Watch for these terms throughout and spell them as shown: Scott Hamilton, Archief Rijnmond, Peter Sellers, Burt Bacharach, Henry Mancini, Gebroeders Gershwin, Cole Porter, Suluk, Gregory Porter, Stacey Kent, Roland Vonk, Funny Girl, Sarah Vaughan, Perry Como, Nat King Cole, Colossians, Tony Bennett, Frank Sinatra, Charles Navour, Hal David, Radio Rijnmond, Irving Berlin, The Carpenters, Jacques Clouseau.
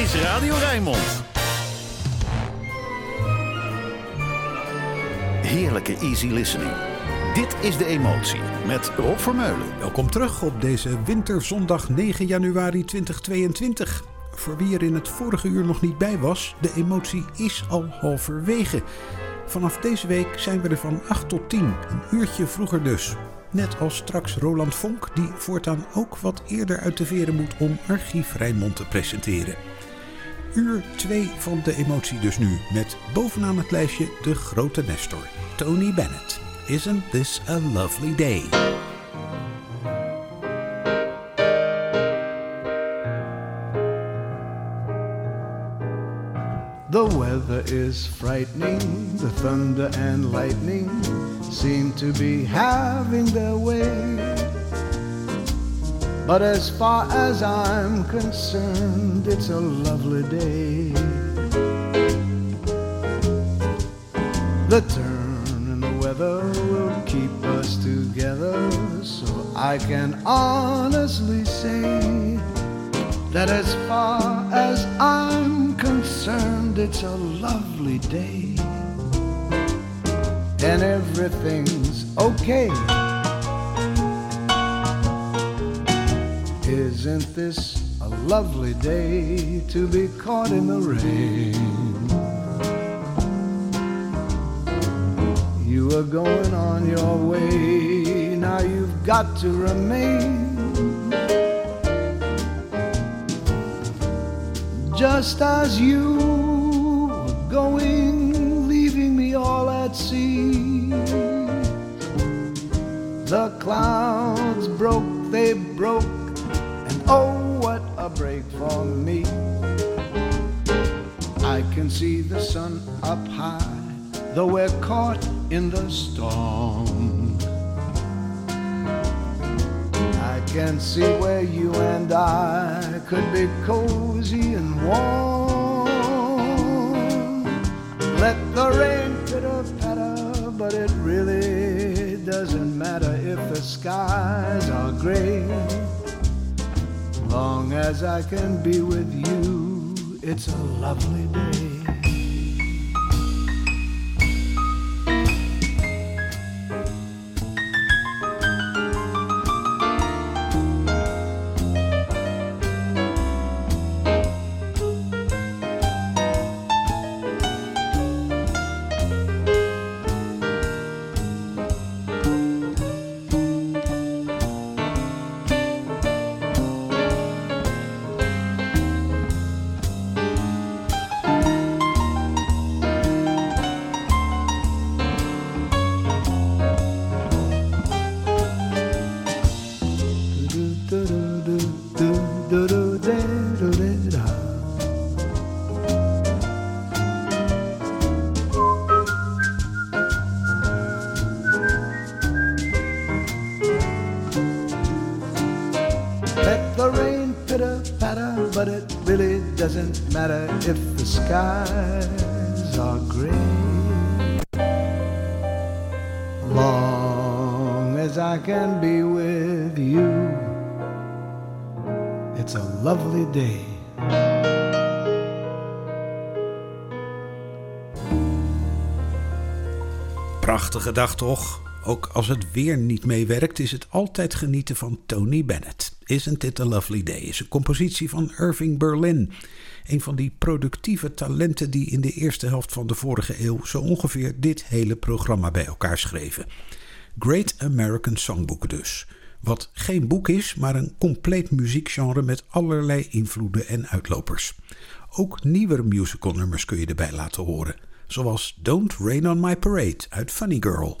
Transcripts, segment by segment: is Radio Rijnmond. Heerlijke easy listening. Dit is De Emotie met Rob Vermeulen. Welkom terug op deze winterzondag 9 januari 2022. Voor wie er in het vorige uur nog niet bij was, De Emotie is al halverwege. Vanaf deze week zijn we er van 8 tot 10, een uurtje vroeger dus. Net als straks Roland Vonk, die voortaan ook wat eerder uit de veren moet om Archief Rijnmond te presenteren. Uur 2 van De Emotie dus nu, met bovenaan het lijstje de grote Nestor, Tony Bennett. Isn't this a lovely day? The weather is frightening, the thunder and lightning seem to be having their way. But as far as I'm concerned, it's a lovely day. The turn in the weather will keep us together, so I can honestly say that as far as I'm concerned, it's a lovely day. And everything's okay. Isn't this a lovely day to be caught in the rain? You were going on your way, now you've got to remain. Just as you were going, leaving me all at sea. The clouds broke, they broke, and oh, what a break for me. I can see the sun up high, though we're caught in the storm. I can see where you and I could be cozy and warm. Let the rain pitter-patter, but it really doesn't matter if the skies are gray. Long as I can be with you, it's a lovely day. Doesn't matter if the skies are gray. Long as I can be with you, it's a lovely day. Prachtige dag toch? Ook als het weer niet meewerkt, is het altijd genieten van Tony Bennett. Isn't It a Lovely Day is een compositie van Irving Berlin. Een van die productieve talenten die in de eerste helft van de vorige eeuw zo ongeveer dit hele programma bij elkaar schreven. Great American Songbook dus. Wat geen boek is, maar een compleet muziekgenre met allerlei invloeden en uitlopers. Ook nieuwere musicalnummers kun je erbij laten horen. Zoals Don't Rain on My Parade uit Funny Girl,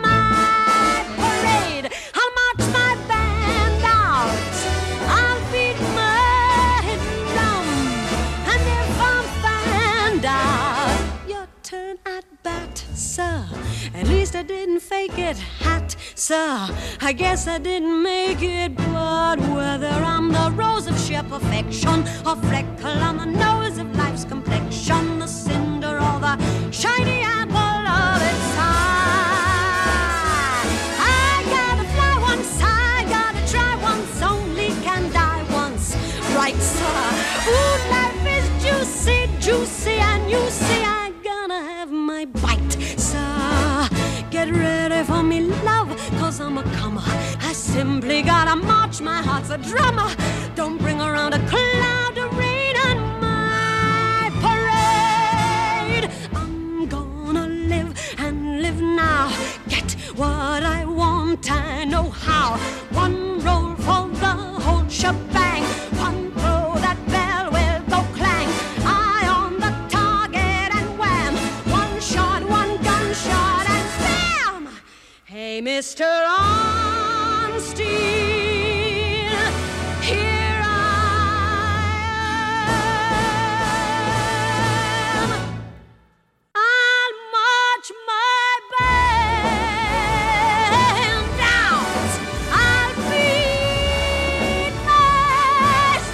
my parade? I'll march my band out, I'll beat my drum, and if I'm down, realized I didn't fake it. Hot, so I guess I didn't make it. But whether I'm the rose of sheer perfection, a freckle on the nose of life's complexion, the cinder or the shiny apple of its eye, I gotta fly once, I gotta try once, only can die once. Right, sir. Ooh, life is juicy, juicy, and you see I gonna have my bite, sir. Get ready for me, love, cause I'm a comer. I simply gotta march, my heart's a drummer. Don't bring around a cloud of rain on my parade. I'm gonna live and live now. Get what I want, I know how. One roll for the whole shebang. One throw, that bell will go clang. Eye on the target and wham. One gunshot and bam. Hey, Mr. On Steel, here I am. I'll march my band downs. I'll beat my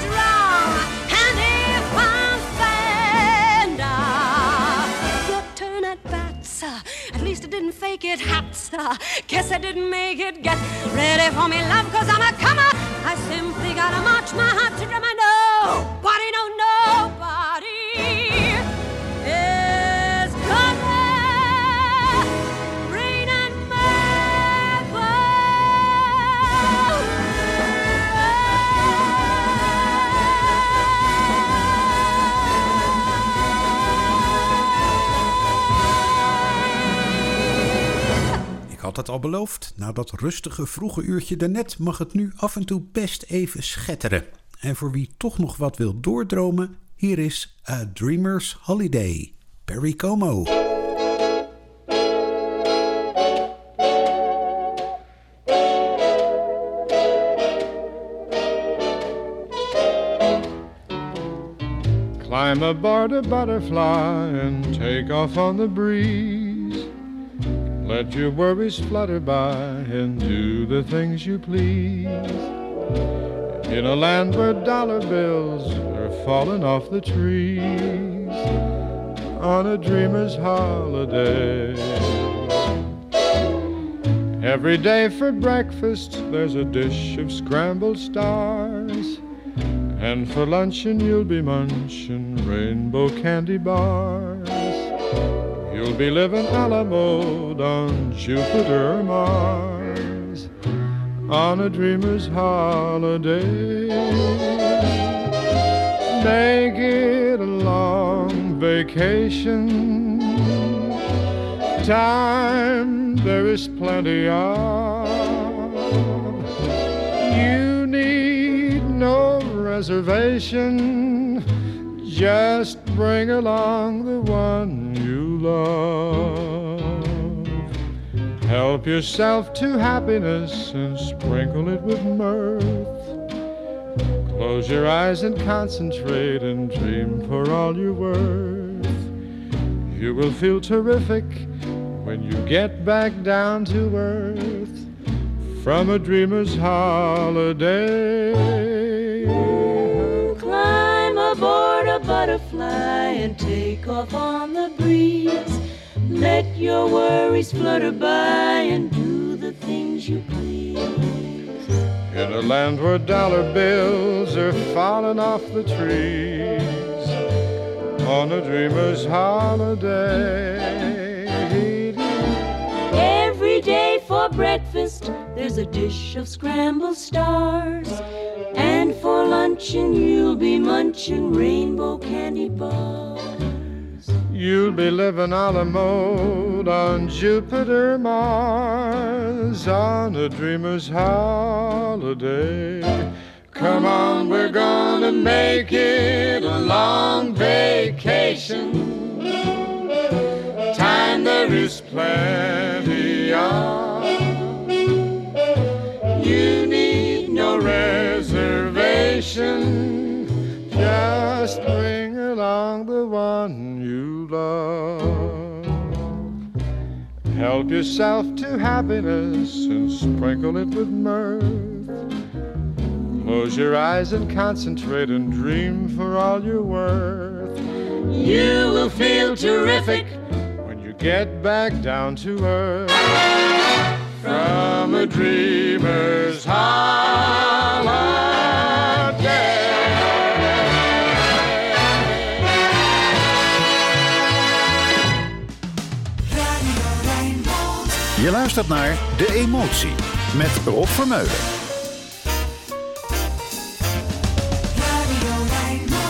drum. And if I'm fanned out, your turn at bat, sir. At least I didn't fake it, hats, sir. Guess I didn't make it. Get ready for me, love, cause I'm a comer. I simply gotta march my heart to drum. I know nobody, no nobody is gonna rain on my parade. Ik had dat al beloofd. Na dat rustige vroege uurtje daarnet mag het nu af en toe best even schetteren. En voor wie toch nog wat wil doordromen, hier is A Dreamer's Holiday, Perry Como. Climb aboard a butterfly and take off on the breeze. Let your worries flutter by and do the things you please. In a land where dollar bills are falling off the trees, on a dreamer's holiday. Every day for breakfast there's a dish of scrambled stars, and for luncheon you'll be munching rainbow candy bars. You'll be living a la mode on Jupiter or Mars, on a dreamer's holiday. Make it a long vacation, time there is plenty of. You need no reservation, just bring along the one you love. Help yourself to happiness and sprinkle it with mirth. Close your eyes and concentrate and dream for all you're worth. You will feel terrific when you get back down to earth from a dreamer's holiday. Climb aboard a butterfly and take off on the breeze. Let your worries flutter by and do the things you please. In a land where dollar bills are falling off the trees, on a dreamer's holiday. Every day for breakfast there's a dish of scrambled stars, and for luncheon you'll be munching rainbow candy bars. You'll be living a la mode on Jupiter, Mars, on a dreamer's holiday. Come on, we're gonna make it a long vacation. Time there is plenty of. You need no reservation, just bring along the one you love. Help yourself to happiness and sprinkle it with mirth. Close your eyes and concentrate and dream for all you're worth. You will feel terrific when you get back down to earth. From a dreamer's holiday. Je luistert naar De Emotie met Rob Vermeulen. Radio Rijnmond.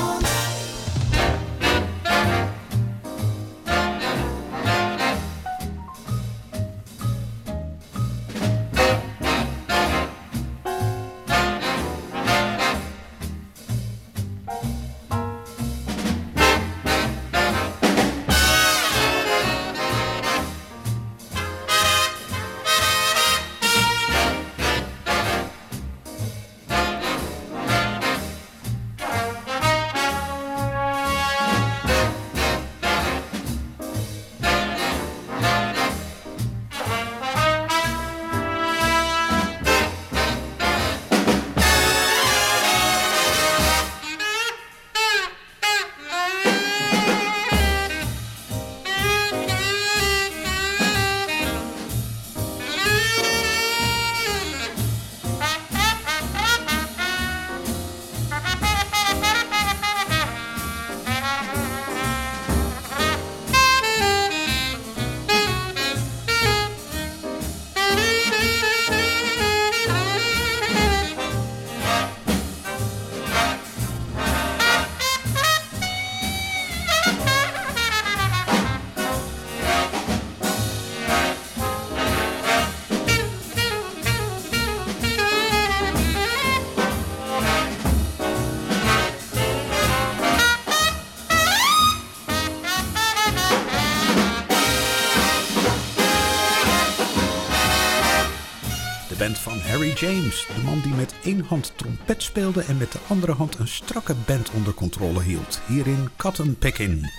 James, de man die met één hand trompet speelde en met de andere hand een strakke band onder controle hield. Hierin Cotton Pickin'.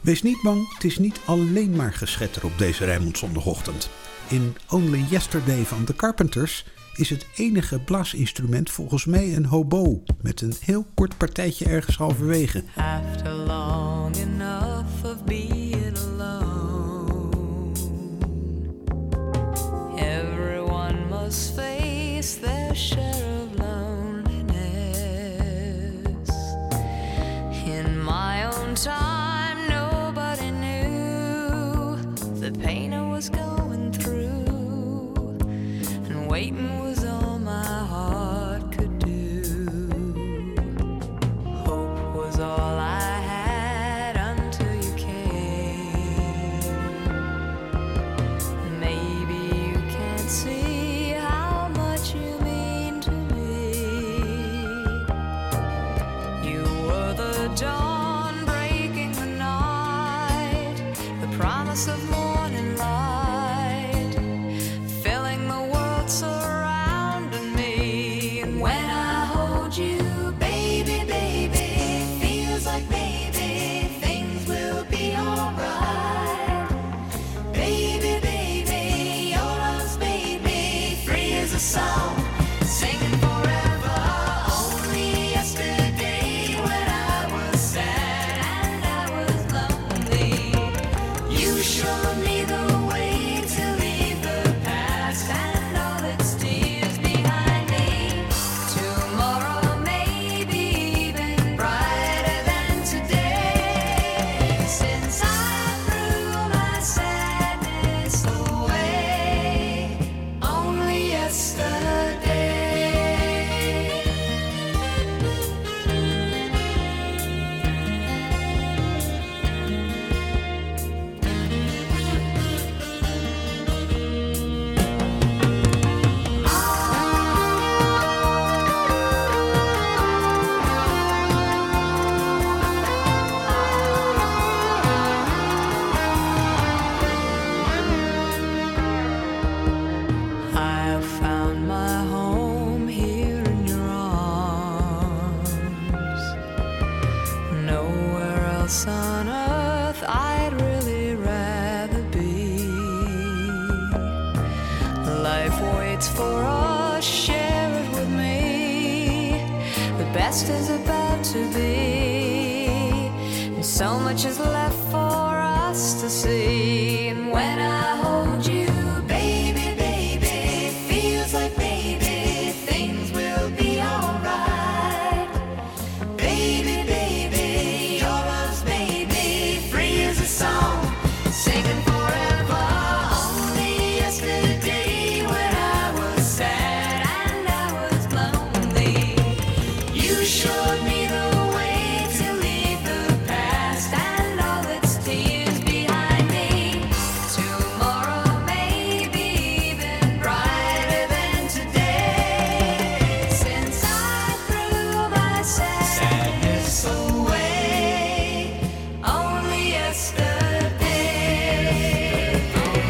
Wees niet bang, het is niet alleen maar geschetter op deze Rijnmond zondagochtend. In Only Yesterday van The Carpenters is het enige blaasinstrument volgens mij een hobo, met een heel kort partijtje ergens halverwege. After long enough of being alone, everyone must face their share of loneliness. In my own time, nobody knew the pain I was going through, and waiting was all my heart could do. Hope was all I had until you came. Maybe you can't see dawn breaking the night, the promise of morning light, filling the world surrounding me. And when I hold you, baby, baby, feels like baby, things will be alright. Baby, baby, your love's made me free as a song. Show it's for us, share it with me. The best is about to be, and so much is left for us to see. And when I hold you, baby, baby, feels like baby, things will be alright. Baby, baby, you're us, baby, free as a song, singing forever. Only yesterday when I was sad and I was lonely, you showed me the way to leave the past and all its tears behind me. Tomorrow may be even brighter than today. Since I threw my sadness away, only yesterday, only yesterday, only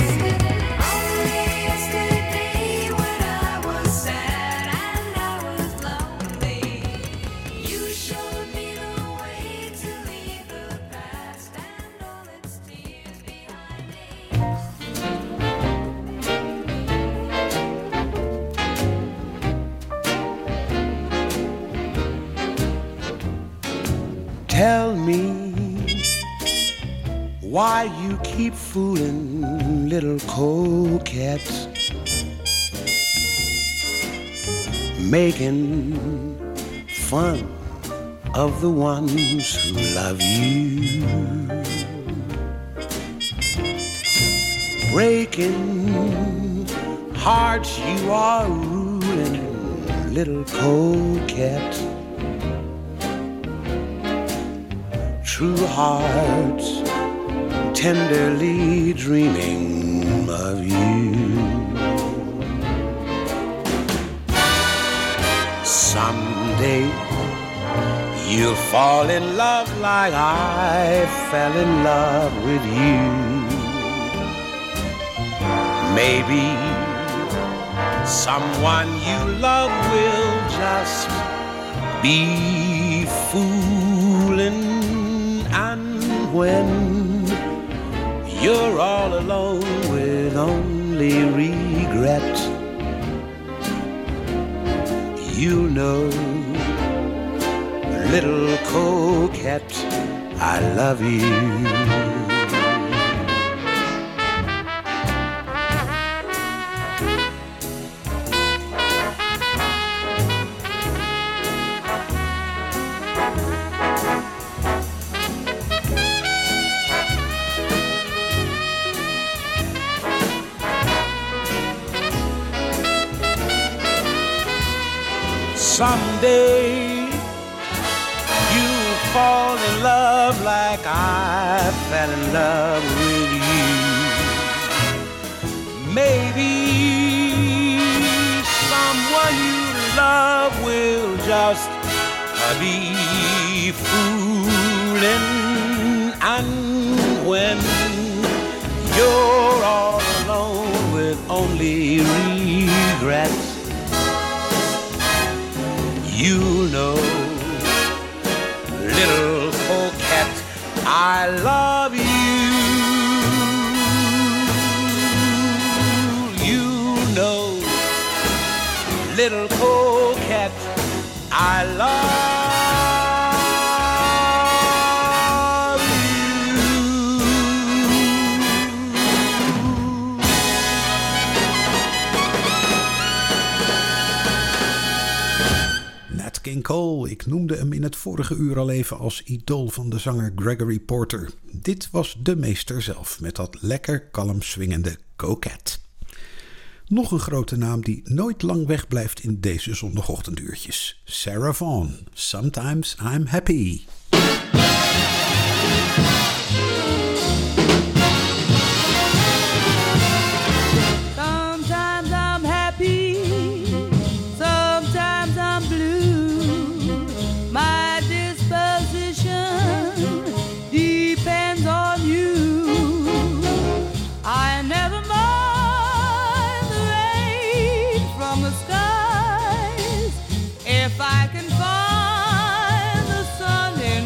yesterday when I was sad and I was lonely, you showed me the way to leave the past and all its tears behind me. Tell me why you keep fooling little coquettes, making fun of the ones who love you, breaking hearts you are ruling, little coquette. True hearts tenderly dreaming of you. Someday you'll fall in love like I fell in love with you. Maybe someone you love will just be fooling. And when you're all alone with only regret, you know, little coquette, I love you. Someday you'll fall in love like I fell in love with you. Maybe someone you love will just be fooling. And when you're all alone with only regrets, you know, little coquette, I love you. You know, little coquette, I love you. Nat King Cole, ik noemde hem in het vorige uur al even als idool van de zanger Gregory Porter. Dit was de meester zelf met dat lekker kalm swingende coquette. Nog een grote naam die nooit lang wegblijft in deze zondagochtenduurtjes. Sarah Vaughan, Sometimes I'm Happy. Sometimes I'm happy, sometimes I'm blue. My disposition depends on you. I never mind the rain from the skies if I can find the sun in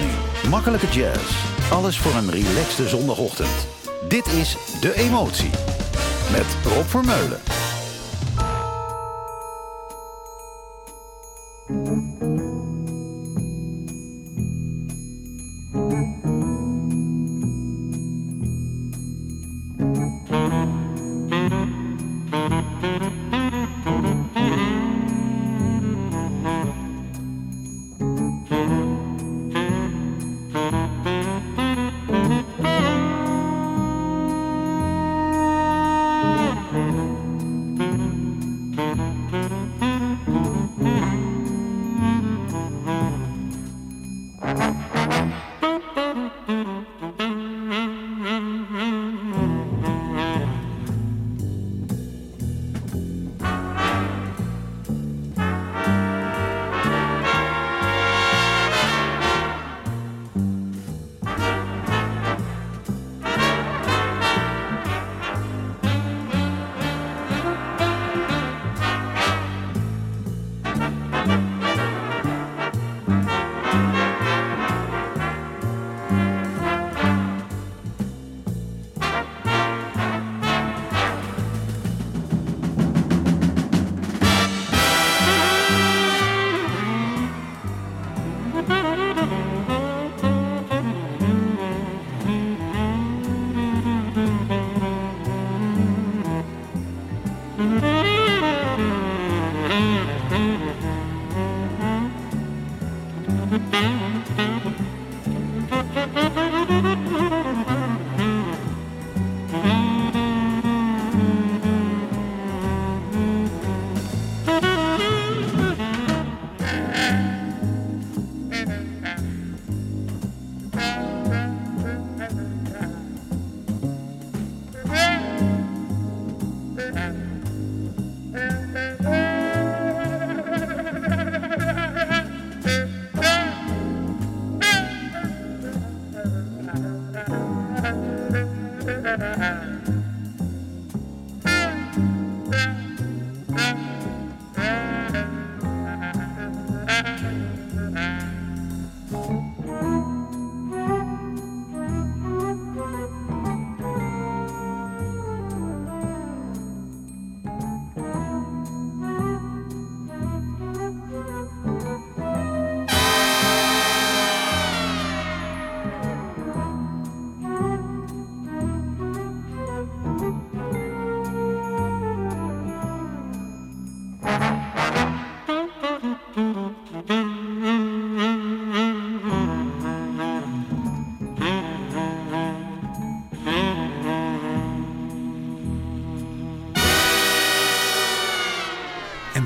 listening, makkelijke jazz. Alles voor een relaxte zondagochtend. Dit is De Emotie met Rob Vermeulen.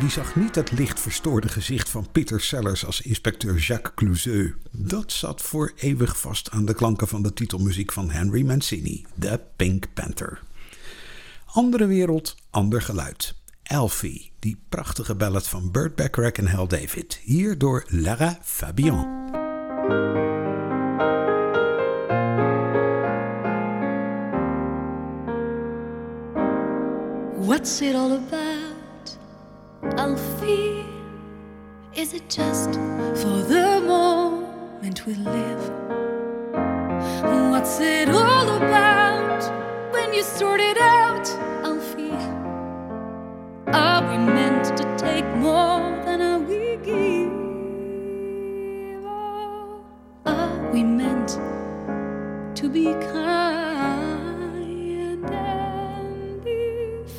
Die zag niet het licht verstoorde gezicht van Peter Sellers als inspecteur Jacques Clouseau. Dat zat voor eeuwig vast aan de klanken van de titelmuziek van Henry Mancini, The Pink Panther. Andere wereld, ander geluid. Alfie, die prachtige ballad van Burt Bacharach en Hal David, hier door Lara Fabian. What's it all about? Alfie, is it just for the moment we live? What's it all about when you sort it out, Alfie? Are we meant to take more than we give? Or are we meant to be kind? And if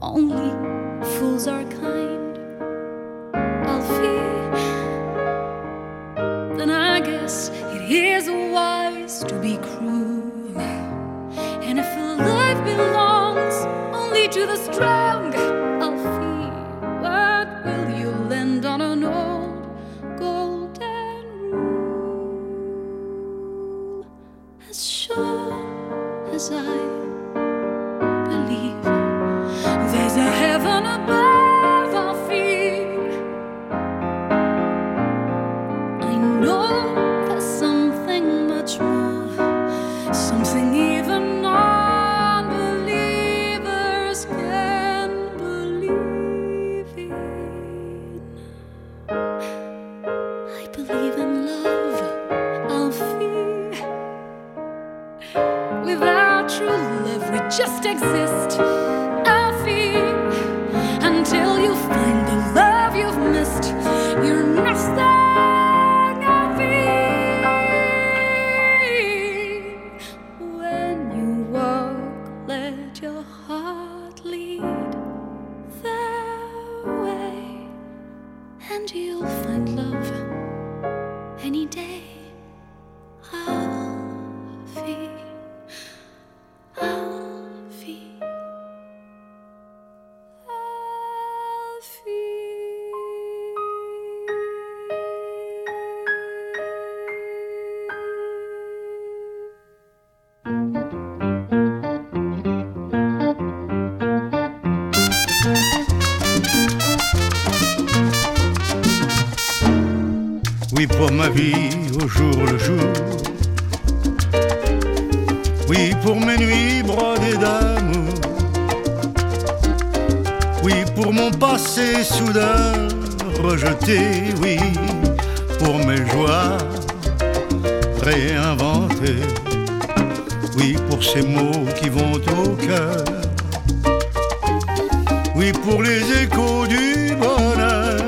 only fools are kind, Alfie, then I guess it is wise to be cruel. And if life belongs only to the strong, Alfie, what will you land on an old golden rule? As sure as I something even unbelievers can Oui, pour ma vie au jour le jour. Oui, pour mes nuits brodées d'amour. Oui, pour mon passé soudain rejeté. Oui, pour mes joies réinventées. Oui, pour ces mots qui vont au cœur. Oui, pour les échos du bonheur.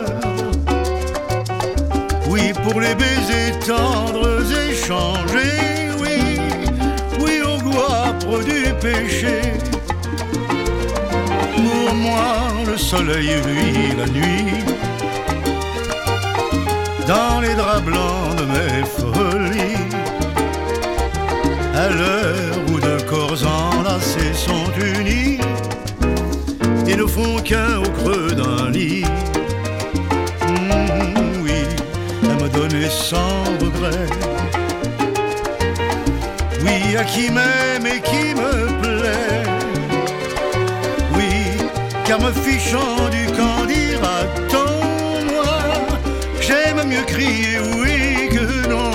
Oui, pour les baisers tendres échangés, oui, oui, au goût âpre du péché. Pour moi, le soleil luit la nuit, dans les draps blancs de mes folies, à l'heure où deux corps enlacés sont unis, et ne font qu'un au creux d'un lit. Donner sans regret. Oui, à qui m'aime et qui me plaît. Oui, car me fichant du qu'en dira-t-on, moi, j'aime mieux crier oui que non.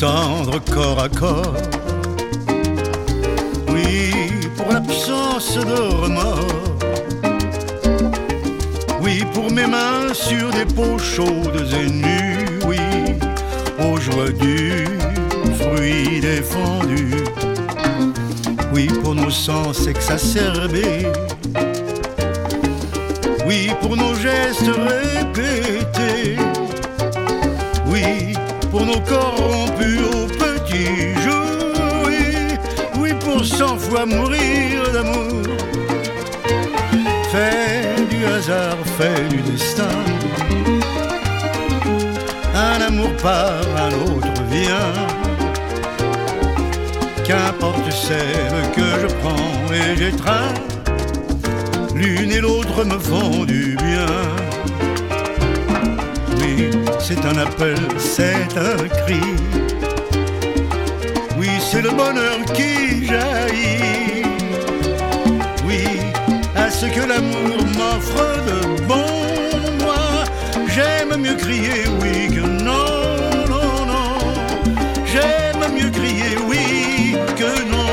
Tendre corps à corps. Oui, pour l'absence de remords. Oui, pour mes mains sur des peaux chaudes et nues. Oui, aux joies du fruit défendu. Oui, pour nos sens exacerbés. Oui, pour nos gestes répétés. Oui, pour nos corps rompus au petit jour, oui, oui, pour 100 fois mourir d'amour. Fait du hasard, fait du destin. Un amour part, un autre vient. Qu'importe celle que je prends et j'étreins. L'une et l'autre me font du bien. C'est un appel, c'est un cri. Oui, c'est le bonheur qui jaillit. Oui, à ce que l'amour m'offre de bon, moi, j'aime mieux crier oui que non, non, non. J'aime mieux crier oui que non.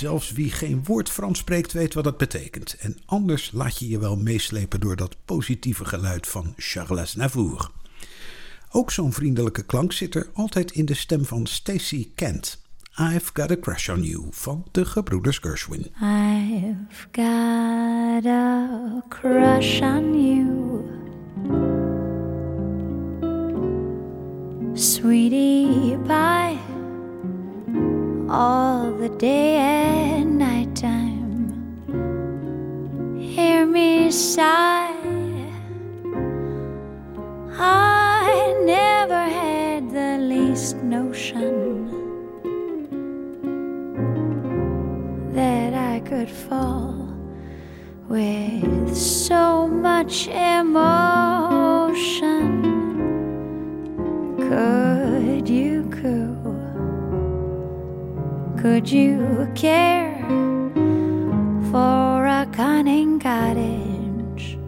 Zelfs wie geen woord Frans spreekt weet wat dat betekent. En anders laat je je wel meeslepen door dat positieve geluid van Charles Navour. Ook zo'n vriendelijke klank zit er altijd in de stem van Stacey Kent. I've Got a Crush on You van de Gebroeders Gershwin. I've got a crush on you, sweetie pie, all the day and night time. Hear me sigh, I never had the least notion that I could fall with so much emotion. Could you coo? Could you care for a cunning cottage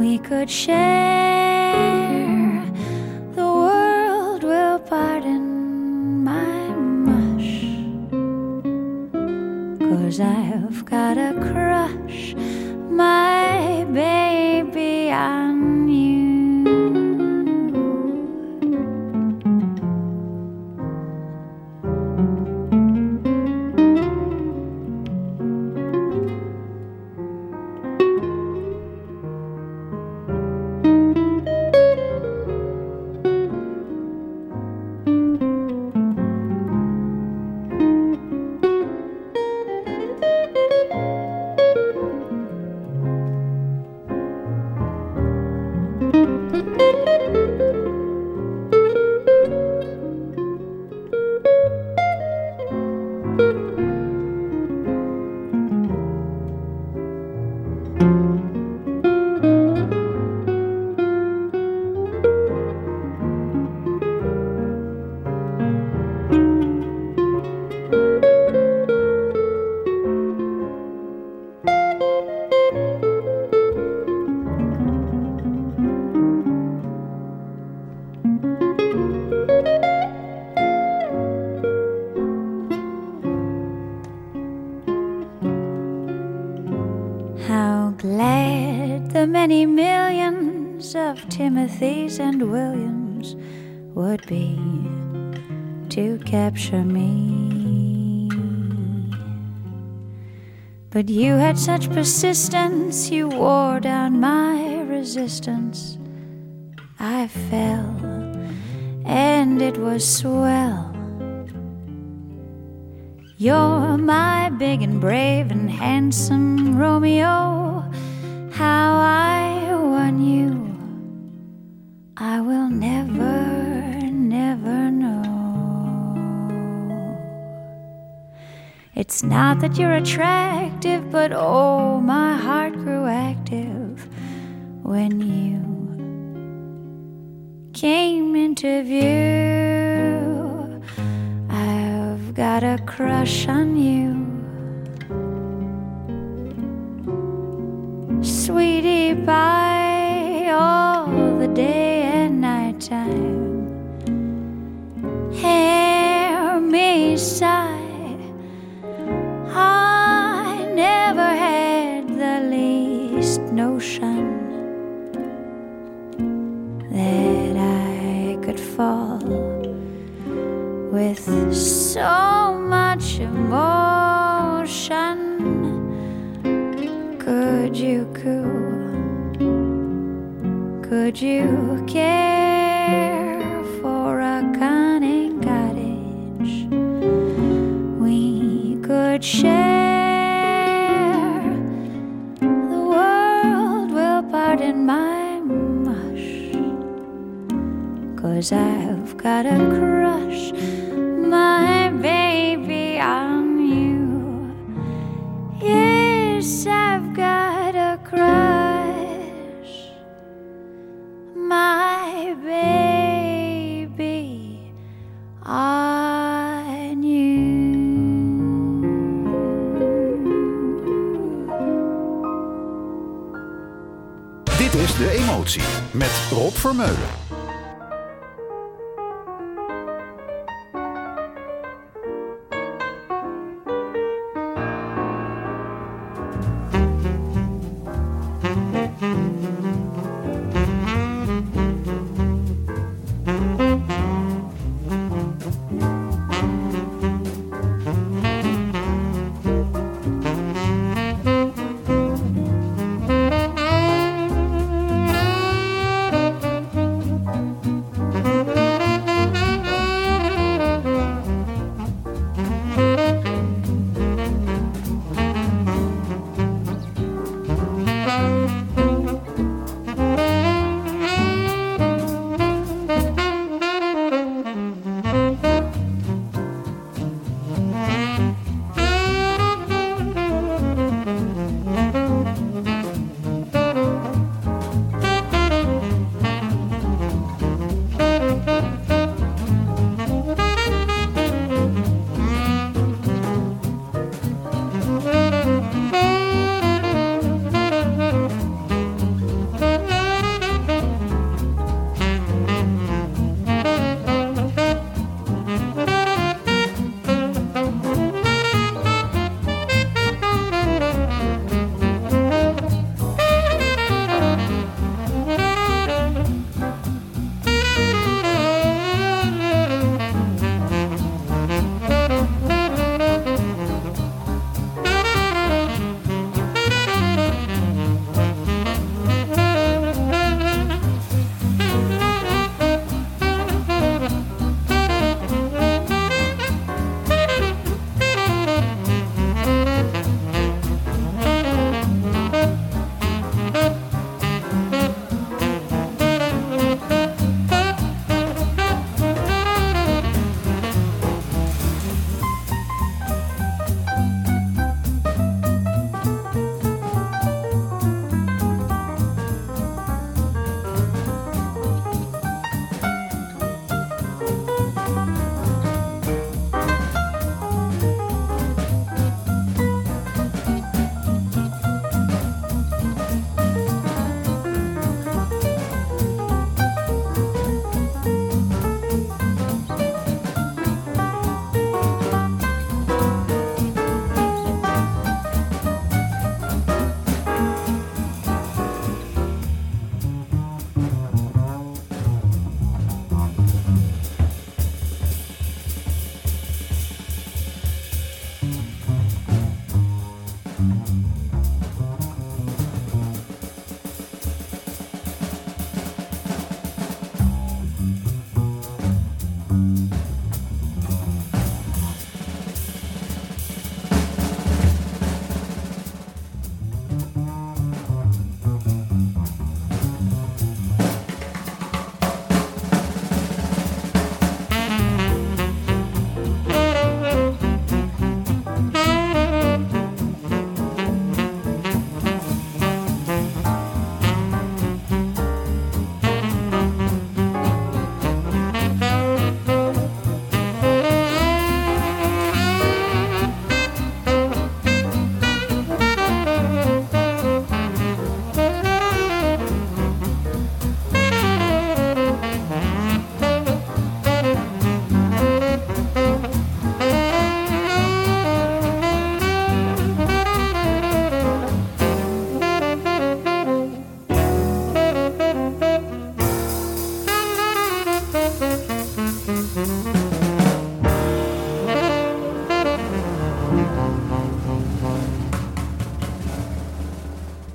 we could share? The world will pardon my mush, 'cause I've got a crush, my baby, on you. Timothy's and Williams would be to capture me, but you had such persistence, you wore down my resistance. I fell, and it was swell. You're my big and brave and handsome Romeo. How I won you, I will never, never know. It's not that you're attractive, but oh, my heart grew active when you came into view. I've got a crush on you, sweetie pie, all the day and night time. Hear me sigh, I never had the least notion that I could fall with so much emotion. Could you coo? Could you care for a cunning cottage we could share? The world will pardon my mush, 'cause I've got a crush, my baby, on you. Yes, I've got a crush, my baby, I knew. Dit is De Emotie met Rob Vermeulen.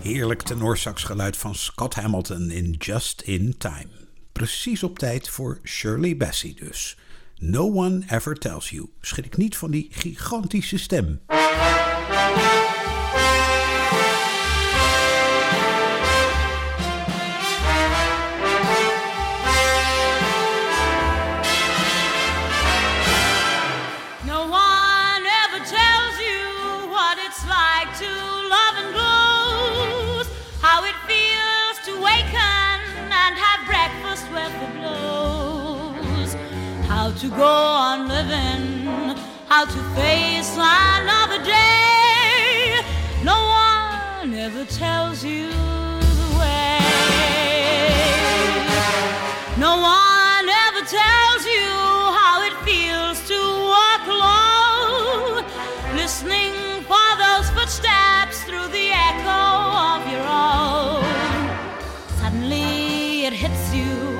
heerlijk tenorsaxgeluid van Scott Hamilton in Just in Time. Precies op tijd voor Shirley Bassey dus. No One Ever Tells You. Schrik niet van die gigantische stem. To go on living, how to face another day. No one ever tells you the way. No one ever tells you how it feels to walk alone, listening for those footsteps through the echo of your own. Suddenly it hits you,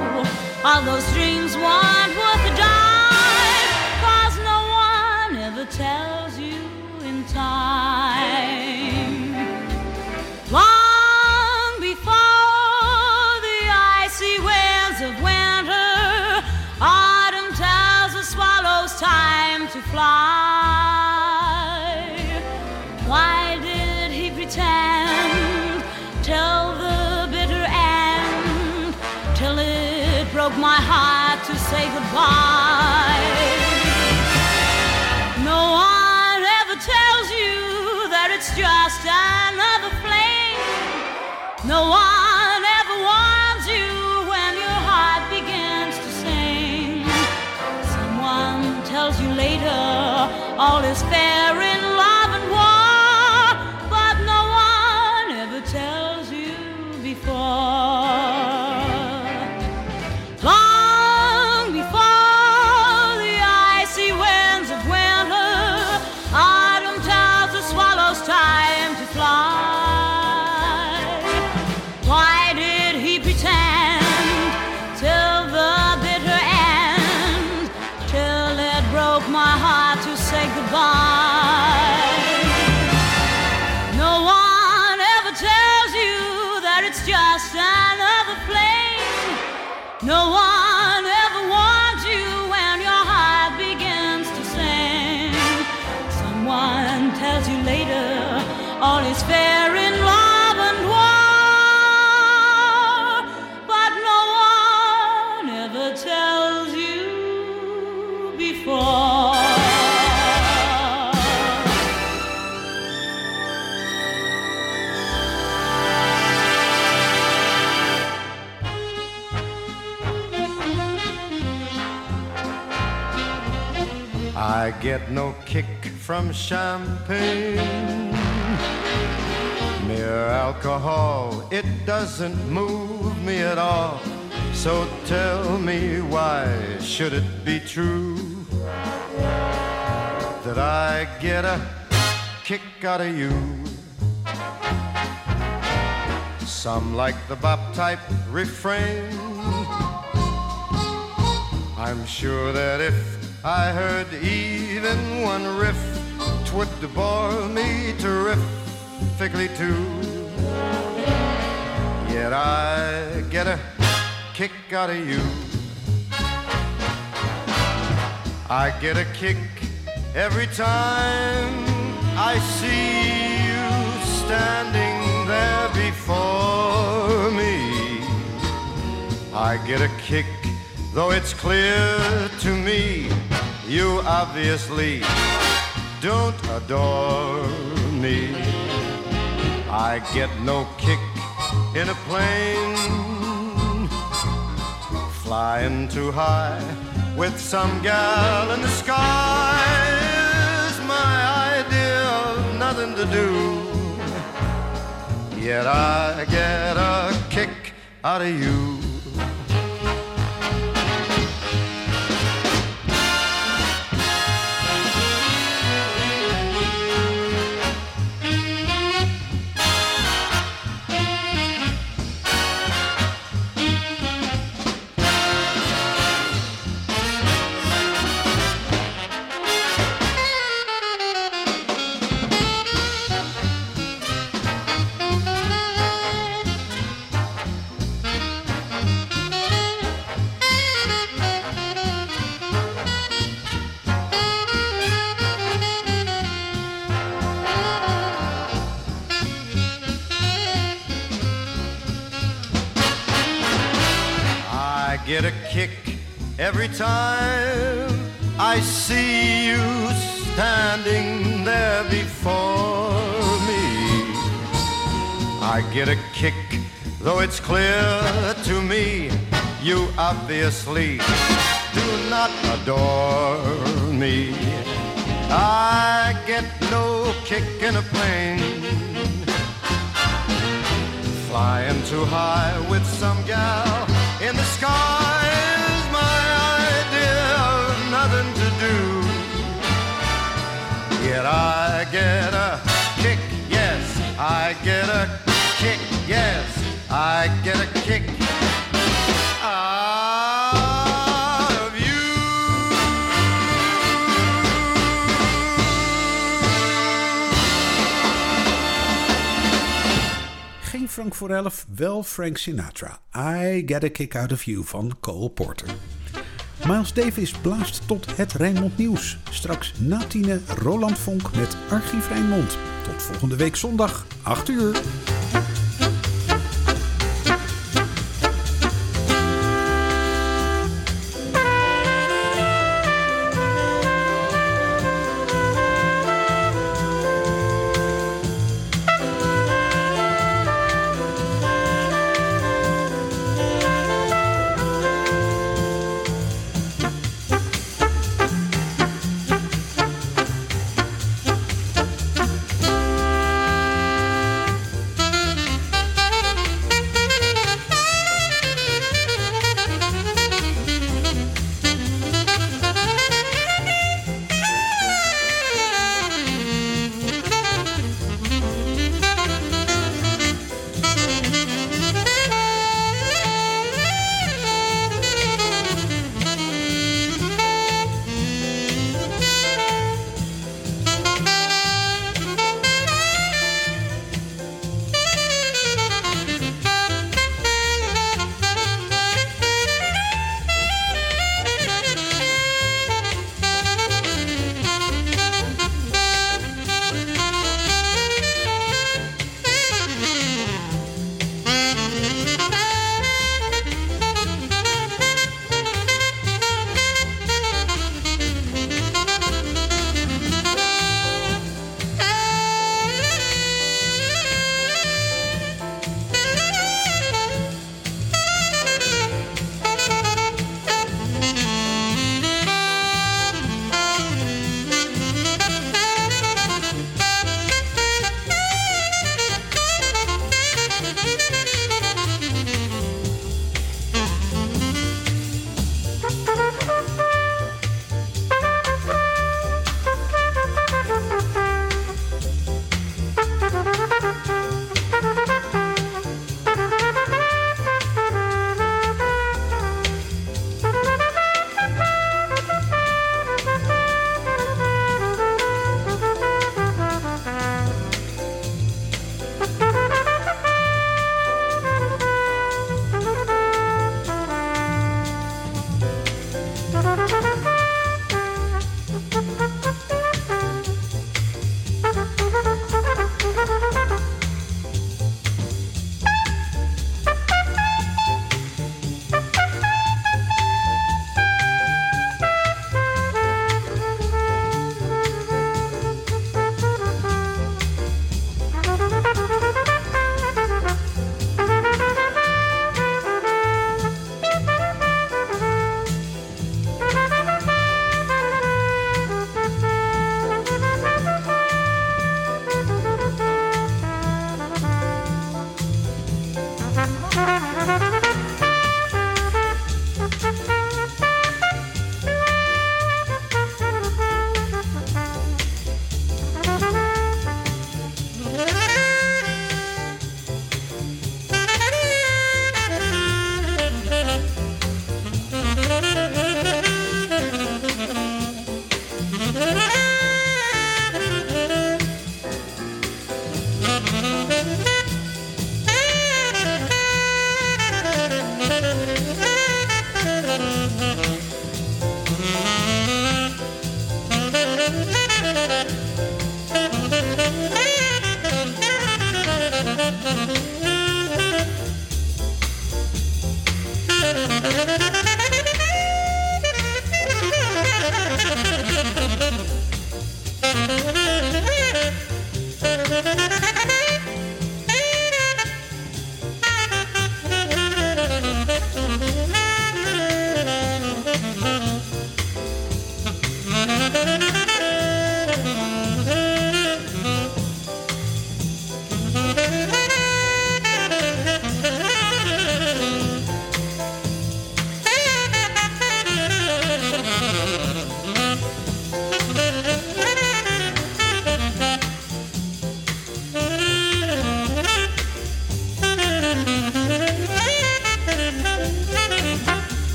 all those dreams weren't worth a dime. Tells you in time, long before the icy winds of winter, autumn tells the swallows time to fly. Why did he pretend till the bitter end, till it broke my heart to say goodbye? Just another flame. No one ever warns you when your heart begins to sing. Someone tells you later all is fair in love and war, but no one ever tells you before. Long before the icy winds of winter, autumn tells the swallows time to fly. Why did he pretend till the bitter end, till it broke my heart to say goodbye? No one ever tells you that it's just another flame. No one ever warns you when your heart begins to sing. Someone tells you later all is fair in love and war, but no one ever tells you before. I get no kick from champagne, mere alcohol, it doesn't move me at all. So tell me, why should it be true that I get a kick out of you? Some like the bop type refrain. I'm sure that if I heard even one riff, 'twould bore me terrific. Perfectly too. Yet I get a kick out of you. I get a kick every time I see you standing there before me. I get a kick, though it's clear to me you obviously don't adore me. I get no kick in a plane, flying too high with some gal in the sky is my idea of nothing to do. Yet I get a kick out of you. get a kick every time I see you standing there before me. I get a kick, though it's clear to me you obviously do not adore me. I get no kick in a plane, flying too high with some gal in the sky is my idea of nothing to do. Yet I get a kick, yes, I get a kick, yes, I get a kick out of you. Geen Frank voor elf, wel Frank Sinatra. I Get a Kick Out of You van Cole Porter. Miles Davis blaast tot het Rijnmond nieuws. Straks na tienen Roland Vonk met Archief Rijnmond. Tot volgende week zondag, 8 uur.